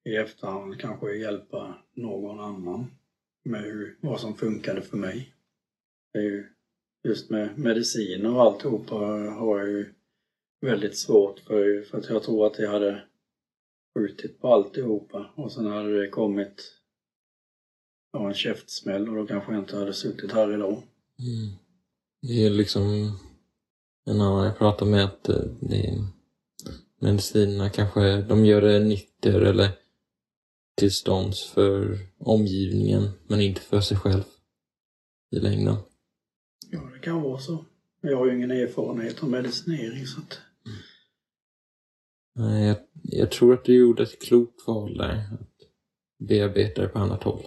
i efterhand kanske hjälpa någon annan. Med hur, vad som funkade för mig. Det är ju, just med mediciner och alltihopa har jag ju väldigt svårt för, för att jag tror att jag hade skjutit på alltihopa. Och sen hade det kommit ja, en käftsmäll och då kanske jag inte hade suttit här idag. Mm. det är liksom en annan jag pratar med att det är, medicinerna kanske de gör det nyttigare eller tillstånds för omgivningen men inte för sig själv i längden. Ja, det kan vara så. Jag har ju ingen erfarenhet av medicinering så att... Mm. Nej, jag, jag tror att du gjorde ett klokt val där. Att bearbeta det på annat håll.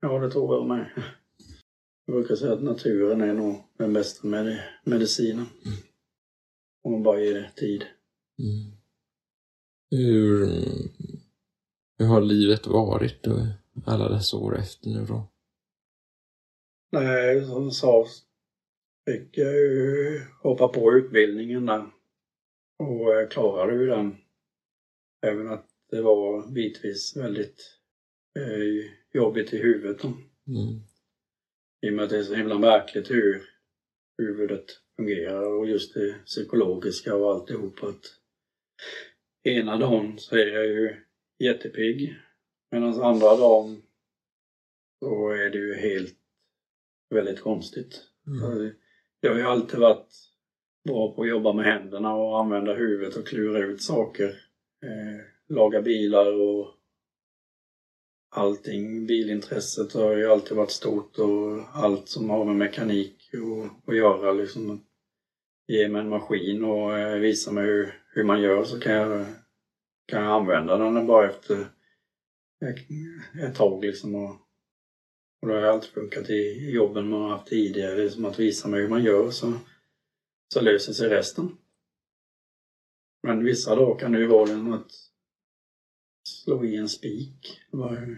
Ja, det tror jag med. Jag brukar säga att naturen är nog den bästa med, medicinen. Mm. Om man bara ger det tid. Mm. Hur, hur har livet varit då, alla dessa år efter nu då? Nej, som jag sa fick jag ju hoppa på utbildningen där. Och jag klarade ju den. Även att det var bitvis väldigt eh, jobbigt i huvudet. Då. Mm. I och med att det är så himla märkligt hur huvudet fungerar. Och just det psykologiska och alltihop. Att ena dagen så är jag ju jättepigg. Medan andra dagen så är det ju helt väldigt konstigt. Mm. Jag har ju alltid varit bra på att jobba med händerna och använda huvudet och klura ut saker. Eh, laga bilar och allting. Bilintresset har ju alltid varit stort och allt som har med mekanik och, och göra. Liksom, ge mig en maskin och eh, visa mig hur, hur man gör så kan jag, kan jag använda den bara efter ett tag. Liksom, och, och det har alltid funkat i jobben man har haft tidigare. Liksom att visa mig hur man gör så... Så löser sig resten. Men vissa dagar kan det ju vara att slå i en spik.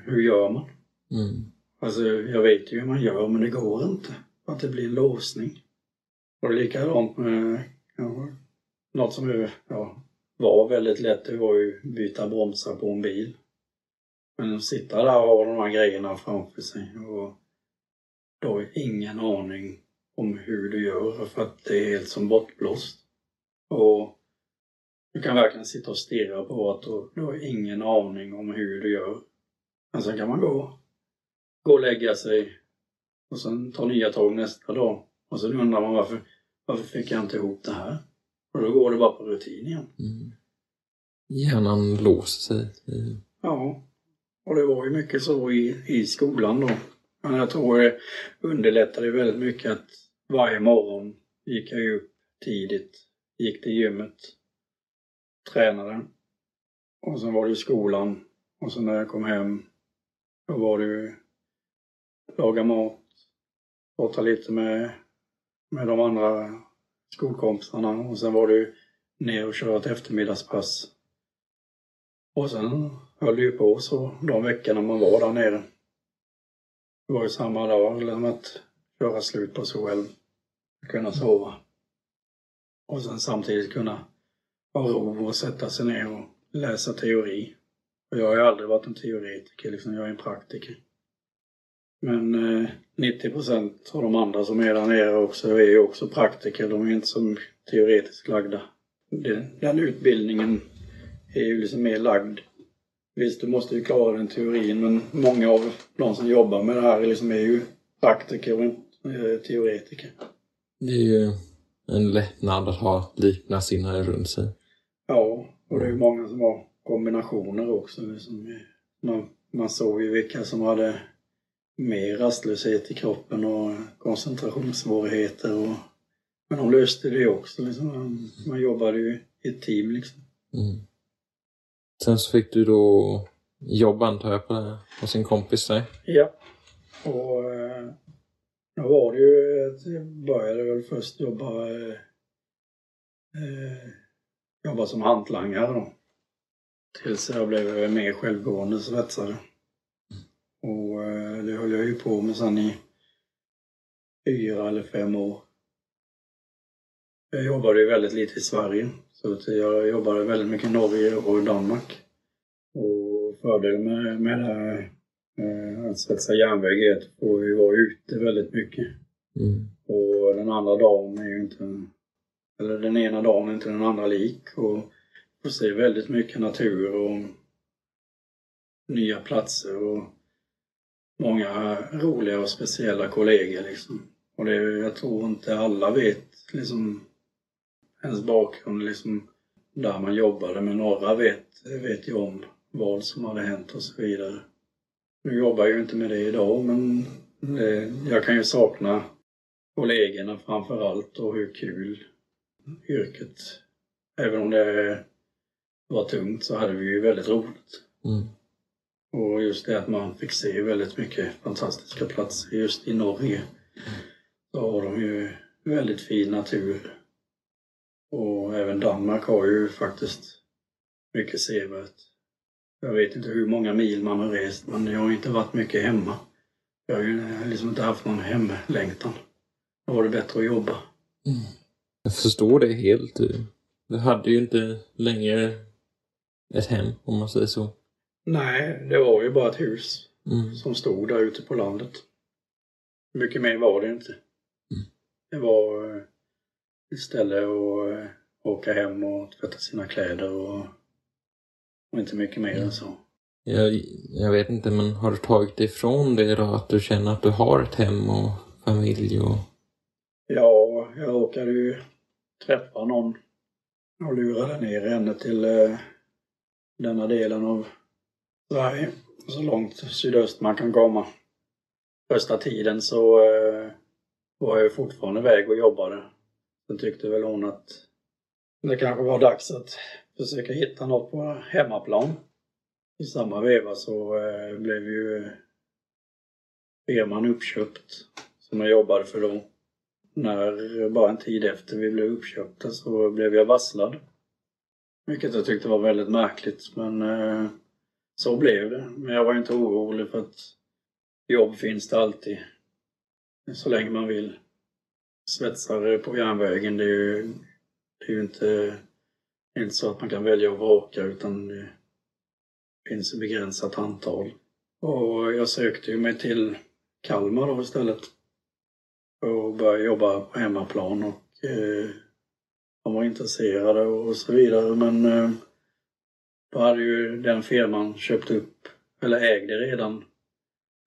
Hur gör man? Mm. Alltså jag vet ju hur man gör men det går inte. Att det blir en låsning. Och likadant med ja, något som ja, var väldigt lätt. Det var ju byta bromsar på en bil. Men att sitta där och ha de här grejerna framför sig. Och då har ingen aning om hur du gör för att det är helt som bortblåst. Och du kan verkligen sitta och stirra på att du har ingen aning om hur du gör. Men sen kan man gå, gå och lägga sig och sen ta nya tag nästa dag. Och sen undrar man varför, varför fick jag inte ihop det här? Och då går det bara på rutin igen. Mm. Hjärnan låser sig. Mm. Ja, och det var ju mycket så i, i skolan då. Men jag tror det underlättade väldigt mycket att varje morgon gick jag upp tidigt, gick till gymmet, tränade och sen var det skolan och sen när jag kom hem då var det ju laga mat, prata lite med, med de andra skolkompisarna och sen var det ju ner och köra ett eftermiddagspass. Och sen höll det ju på så de veckorna man var där nere. Det var ju samma dag liksom att göra slut på sig själv, kunna sova och sen samtidigt kunna ha ro och sätta sig ner och läsa teori. Och jag har ju aldrig varit en teoretiker, liksom, jag är en praktiker. Men eh, nittio procent av de andra som är där nere också är ju också praktiker, de är inte så teoretiskt lagda. Den, den utbildningen är ju liksom mer lagd. Visst, du måste ju klara den teorin, men många av de som jobbar med det här liksom är ju praktiker och inte teoretiker. Det är ju en lättnad att ha liknande sinnare runt sig. Ja, och det är ju många som har kombinationer också. Liksom. Man, man såg ju vilka som hade mer rastlöshet i kroppen och koncentrationssvårigheter. Och, men de löste det också. Liksom. Man, man jobbade ju i ett team liksom. Mm. Sen så fick du då jobba, antar jag, på det här, hos sin kompis där. Ja, och då var det ju, jag började väl först jobba, eh, jobba som hantlangare då. Tills jag blev mer självgående svetsare. Och eh, det höll jag ju på med sen i fyra eller fem år. Jag jobbade ju väldigt lite i Sverige. Så att jag jobbade väldigt mycket i Norge och Danmark. Och fördelen med, med det här eh, att svetsa järnväg är att vi var ute väldigt mycket. Mm. Och den andra dagen är ju inte, eller den ena dagen är inte den andra lik. Och får se väldigt mycket natur och nya platser och många roliga och speciella kollegor liksom. Och det är, jag tror inte alla vet liksom ens bakgrund liksom där man jobbade, men några vet, vet ju om vad som hade hänt och så vidare. Nu jobbar jag ju inte med det idag, men det, jag kan ju sakna kollegorna framför allt och hur kul yrket. Även om det var tungt så hade vi ju väldigt roligt. Mm. Och just det att man fick se väldigt mycket fantastiska platser just i Norge. Så har de ju väldigt fin natur. Och även Danmark har ju faktiskt mycket sevärt. Jag vet inte hur många mil man har rest, men jag har inte varit mycket hemma. Jag har ju liksom inte haft någon hemlängtan. Då var det bättre att jobba. Mm. Jag förstår det helt. Du hade ju inte längre ett hem, om man säger så. Nej, det var ju bara ett hus mm. som stod där ute på landet. Mycket mer var det inte. Mm. Det var istället att åka hem och tvätta sina kläder och, och inte mycket mer mm. än så. Jag, jag vet inte, men har du tagit ifrån det då att du känner att du har ett hem och familj? Och... Ja, jag åkade ju träffa någon och lurade ner henne till eh, denna delen av Sverige, så långt sydöst man kan komma. Första tiden så eh, var jag fortfarande iväg och jobbade. Sen tyckte väl hon att det kanske var dags att försöka hitta något på hemmaplan. I samma veva så eh, blev ju firman uppköpt som jag jobbade för då. När bara en tid efter vi blev uppköpta så blev jag varslad. Vilket jag tyckte var väldigt märkligt, men eh, så blev det. Men jag var inte orolig för att jobb finns det alltid. Så länge man vill. Svetsare på järnvägen, det är ju, det är ju inte, inte så att man kan välja att vraka, utan det finns ett begränsat antal. Och jag sökte ju mig till Kalmar då istället. Och började jobba på hemmaplan och eh, de var intresserade och så vidare. Men eh, då hade ju den firman köpt upp, eller ägde redan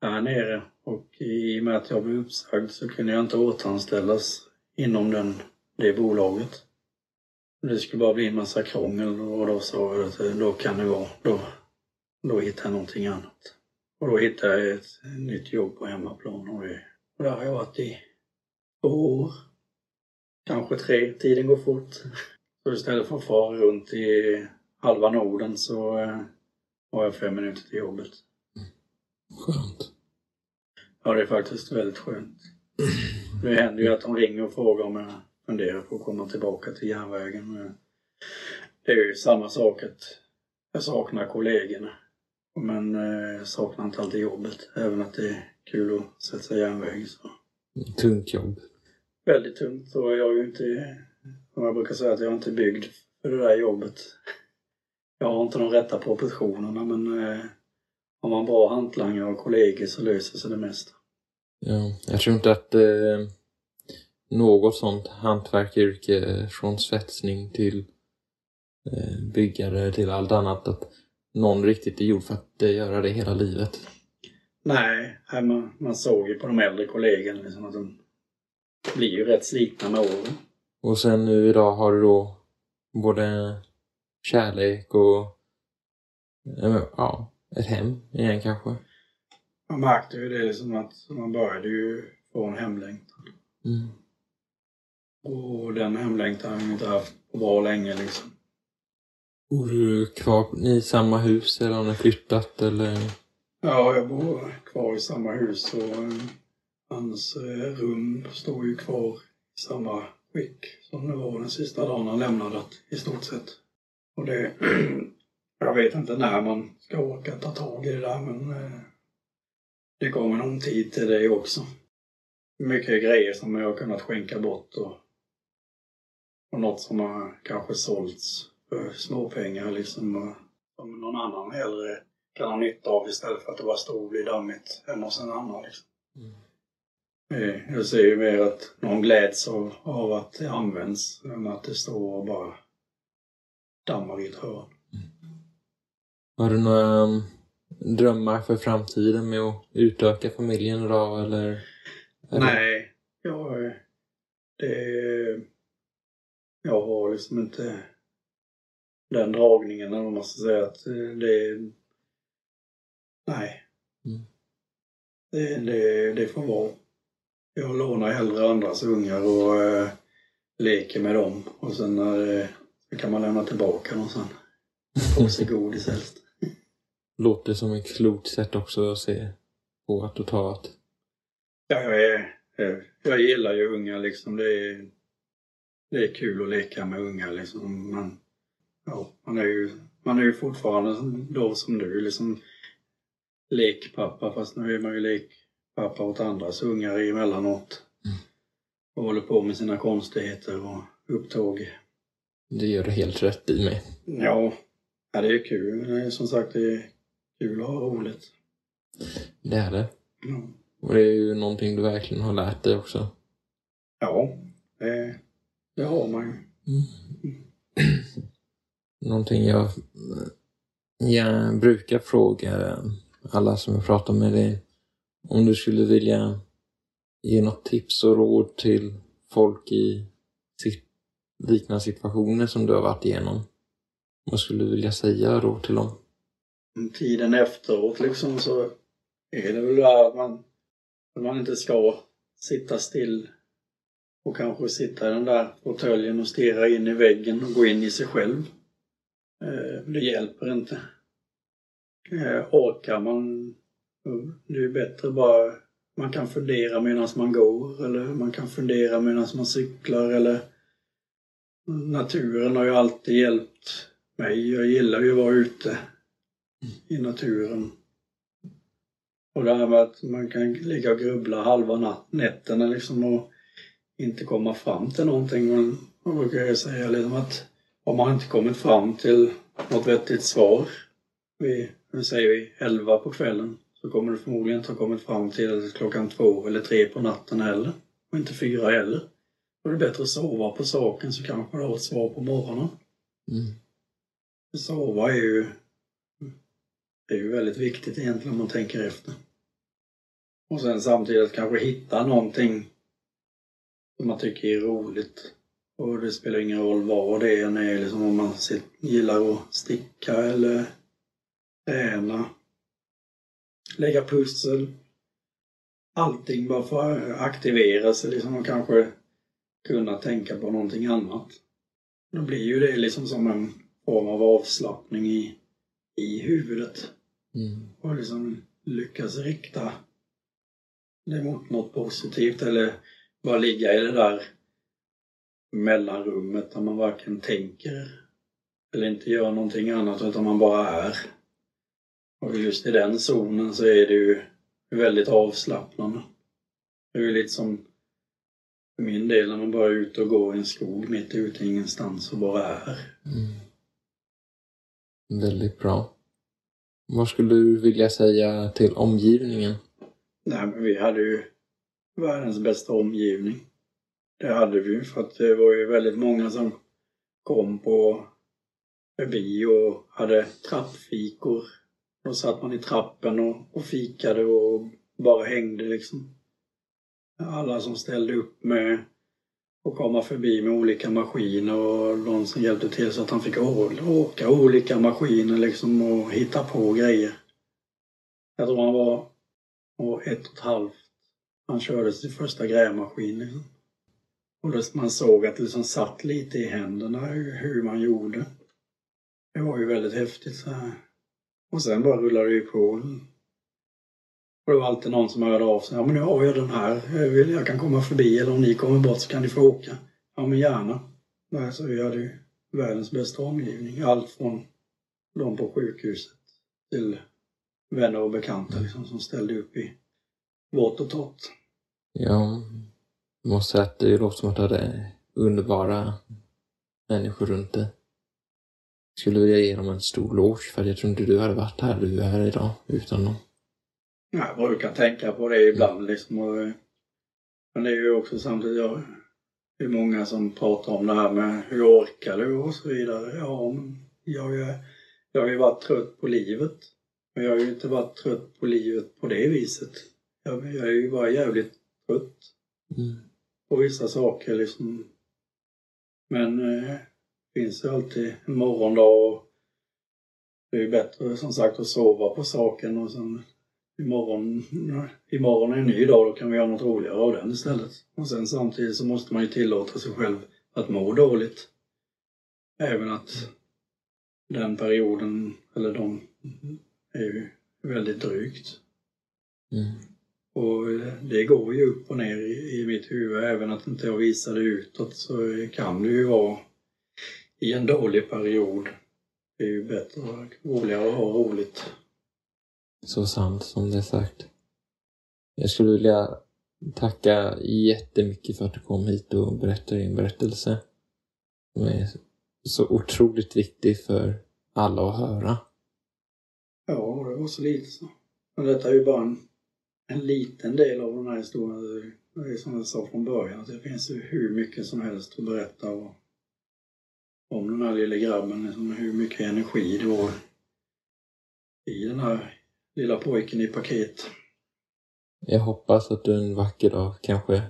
här nere. Och i och med att jag blev uppsagd så kunde jag inte återanställas inom den, det bolaget. Det skulle bara bli en massa krångel och då sa jag att då kan det vara. Då, då hittar jag någonting annat. Och då hittade jag ett nytt jobb på hemmaplan och, det, och där har jag varit i två år. Kanske tre, tiden går fort. Så istället för att fara runt i halva Norden så eh, har jag fem minuter till jobbet. Mm. Skönt. Ja, det är faktiskt väldigt skönt. Det händer ju att de ringer och frågar om jag funderar på att komma tillbaka till järnvägen. Det är ju samma sak att jag saknar kollegorna. Men jag saknar inte alltid jobbet. Även att det är kul att sätta sig i järnvägen. Så. Tungt jobb. Väldigt tungt. Och jag är ju inte, som jag brukar säga, att jag är inte byggd för det där jobbet. Jag har inte de rätta proportionerna, men... Om man bra hantlangar och kollegor så löser sig det mesta. Ja, jag tror inte att eh, något sånt hantverkyrke från svetsning till eh, byggare till allt annat att någon riktigt är gjord för att eh, göra det hela livet. Nej, här man, man såg ju på de äldre kollegorna liksom att de blir ju rätt slitna med åren. Och sen nu idag har du då både kärlek och eh, ja... ett hem igen kanske. Man märkte ju det som att man började ju få en hemlängtan. Mm. Och den hemlängtan har jag inte haft på bra länge liksom. Bor du kvar i samma hus eller har ni flyttat eller? Ja, jag bor kvar i samma hus och hans rum står ju kvar i samma skick som det var den sista dagen han lämnade i stort sett. Och det jag vet inte när man ska åka ta tag i det där, men eh, det kommer någon tid till det också. Mycket grejer som jag har kunnat skänka bort och, och något som har kanske sålts för småpengar liksom, som någon annan hellre kan ha nytta av istället för att det bara står och blir dammigt hemma hos en annan. Liksom. Mm. Eh, jag ser ju mer att någon gläds av, av att det används än att det står och bara dammar i ett hörn. Har du några drömmar för framtiden med att utöka familjen idag eller? Nej, jag det, jag har liksom inte den dragningen eller man måste säga att det, nej. Mm. Det, det, det får vara. Jag lånar hellre andras ungar och eh, leker med dem. Och sen eh, så kan man lämna tillbaka dem sen. Få sig godis helst. Låter som en klokt sätt också att se på att du tar att... Ja, jag, är, jag gillar ju ungar liksom. Det är, det är kul att leka med ungar liksom. Man, ja, man, är ju, man är ju fortfarande då som du liksom... lekpappa, fast nu är man ju lekpappa åt andras ungar emellanåt. Mm. Och håller på med sina konstigheter och upptåg. Det gör du helt rätt i mig. Ja, ja det är kul. Det är, som sagt, det är kul och roligt. Det är det. Ja. Och det är ju någonting du verkligen har lärt dig också. Ja, det, det har man ju. Mm. Någonting jag, jag brukar fråga... alla som jag pratar med dig, om du skulle vilja ge något tips och råd till folk i sit- liknande situationer som du har varit igenom. Vad skulle du vilja säga då till dem? Tiden efteråt liksom, så är det väl där att man, att man inte ska sitta still och kanske sitta i den där fåtöljen och stirra in i väggen och gå in i sig själv. Det hjälper inte. Orkar man, det är bättre bara, man kan fundera medan man går eller man kan fundera medan man cyklar eller naturen har ju alltid hjälpt mig. Jag gillar ju att vara ute i naturen. Och det här med att man kan ligga och grubbla halva natt, nätterna liksom och inte komma fram till någonting. Men jag brukar säga liksom att om man inte kommit fram till något vettigt svar vi, nu säger vi elva på kvällen, så kommer du förmodligen inte ha kommit fram till klockan två eller tre på natten heller. Och inte fyra heller. Då är det bättre att sova på saken så kanske du har ett svar på morgonen. Mm. Sova är ju, är ju väldigt viktigt egentligen om man tänker efter. Och sen samtidigt kanske hitta någonting som man tycker är roligt. Och det spelar ingen roll vad det är, när liksom om man gillar att sticka eller... träna, lägga pussel, allting bara för att aktivera sig liksom och kanske kunna tänka på någonting annat. Då blir ju det liksom som en form av avslappning i, i huvudet. Mm. Och liksom lyckas rikta det mot något positivt eller bara ligga i det där mellanrummet där man varken tänker eller inte gör någonting annat utan man bara är. Och just i den zonen så är det ju väldigt avslappnande. Det är ju lite som för min del när man bara är ute och går i en skog mitt ute ingenstans och bara är. Mm. Väldigt bra. Vad skulle du vilja säga till omgivningen? Nej, men vi hade ju världens bästa omgivning. Det hade vi ju för att det var ju väldigt många som kom på förbi och hade trappfikor. Då satt man i trappen och, och fikade och bara hängde liksom. Alla som ställde upp med och komma förbi med olika maskiner och de som hjälpte till så att han fick åka olika maskiner liksom och hitta på grejer. Jag tror han var och ett och ett halvt. Han körde sin första grävmaskin liksom. Och man såg att det liksom satt lite i händerna hur man gjorde. Det var ju väldigt häftigt så här. Och sen bara rullade det ju på. Och det var alltid någon som hörde av sig. Ja men nu har jag den här. Jag, vill, jag kan komma förbi. Eller om ni kommer bort så kan ni få åka. Ja men gärna. Nej, så vi hade ju världens bästa omgivning. Allt från de på sjukhuset. Till vänner och bekanta liksom, som ställde upp i vårt och tott. Ja. Jag måste säga att det låter som att det hade underbara människor runt det. Skulle vilja ge dem en stor loge för jag tror inte du hade varit här du är här idag utan dem. Jag brukar tänka på det ibland liksom. Och, men det är ju också samtidigt jag, det är många som pratar om det här med hur orkar du och så vidare. Ja, men jag, jag, jag har ju varit trött på livet. Men jag har ju inte varit trött på livet på det viset. Jag, jag är ju bara jävligt trött. Mm. på vissa saker liksom. Men eh, finns det alltid en morgondag och det är ju bättre som sagt att sova på saken och sen imorgon, imorgon är en ny dag, då kan vi göra något roligare av den istället. Och sen samtidigt så måste man ju tillåta sig själv att må dåligt. Även att den perioden, eller de, är ju väldigt drygt. Mm. Och det går ju upp och ner i, i mitt huvud, även att inte jag visar det utåt så kan det ju vara i en dålig period. Det är ju bättre och roligare att ha roligt. Så sant som det är sagt. Jag skulle vilja tacka jättemycket för att du kom hit och berättade din berättelse. Den är så otroligt viktig för alla att höra. Ja, det var så lite så. Men detta är ju bara en, en liten del av den här historien. Det är som jag sa från början, att det finns ju hur mycket som helst att berätta om. Om den här lilla grabben, liksom, hur mycket energi det var i den här lilla pojken i paket. Jag hoppas att du en vacker dag kanske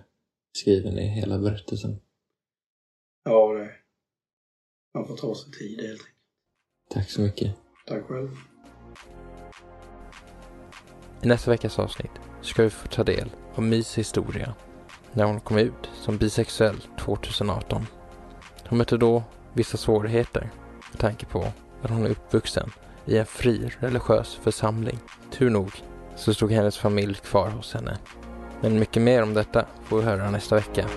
skriver ner hela berättelsen. Ja, det. Man får ta sig tid helt enkelt. Tack så mycket. Tack själv. I nästa veckas avsnitt ska vi få ta del av Mys historia när hon kom ut som bisexuell tjugoarton. Hon mötte då vissa svårigheter med tanke på att hon är uppvuxen i en fri religiös församling. Tur nog så stod hennes familj kvar hos henne. Men mycket mer om detta får vi höra nästa vecka.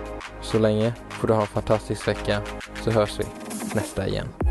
Så länge får du ha en fantastisk vecka, så hörs vi nästa igen.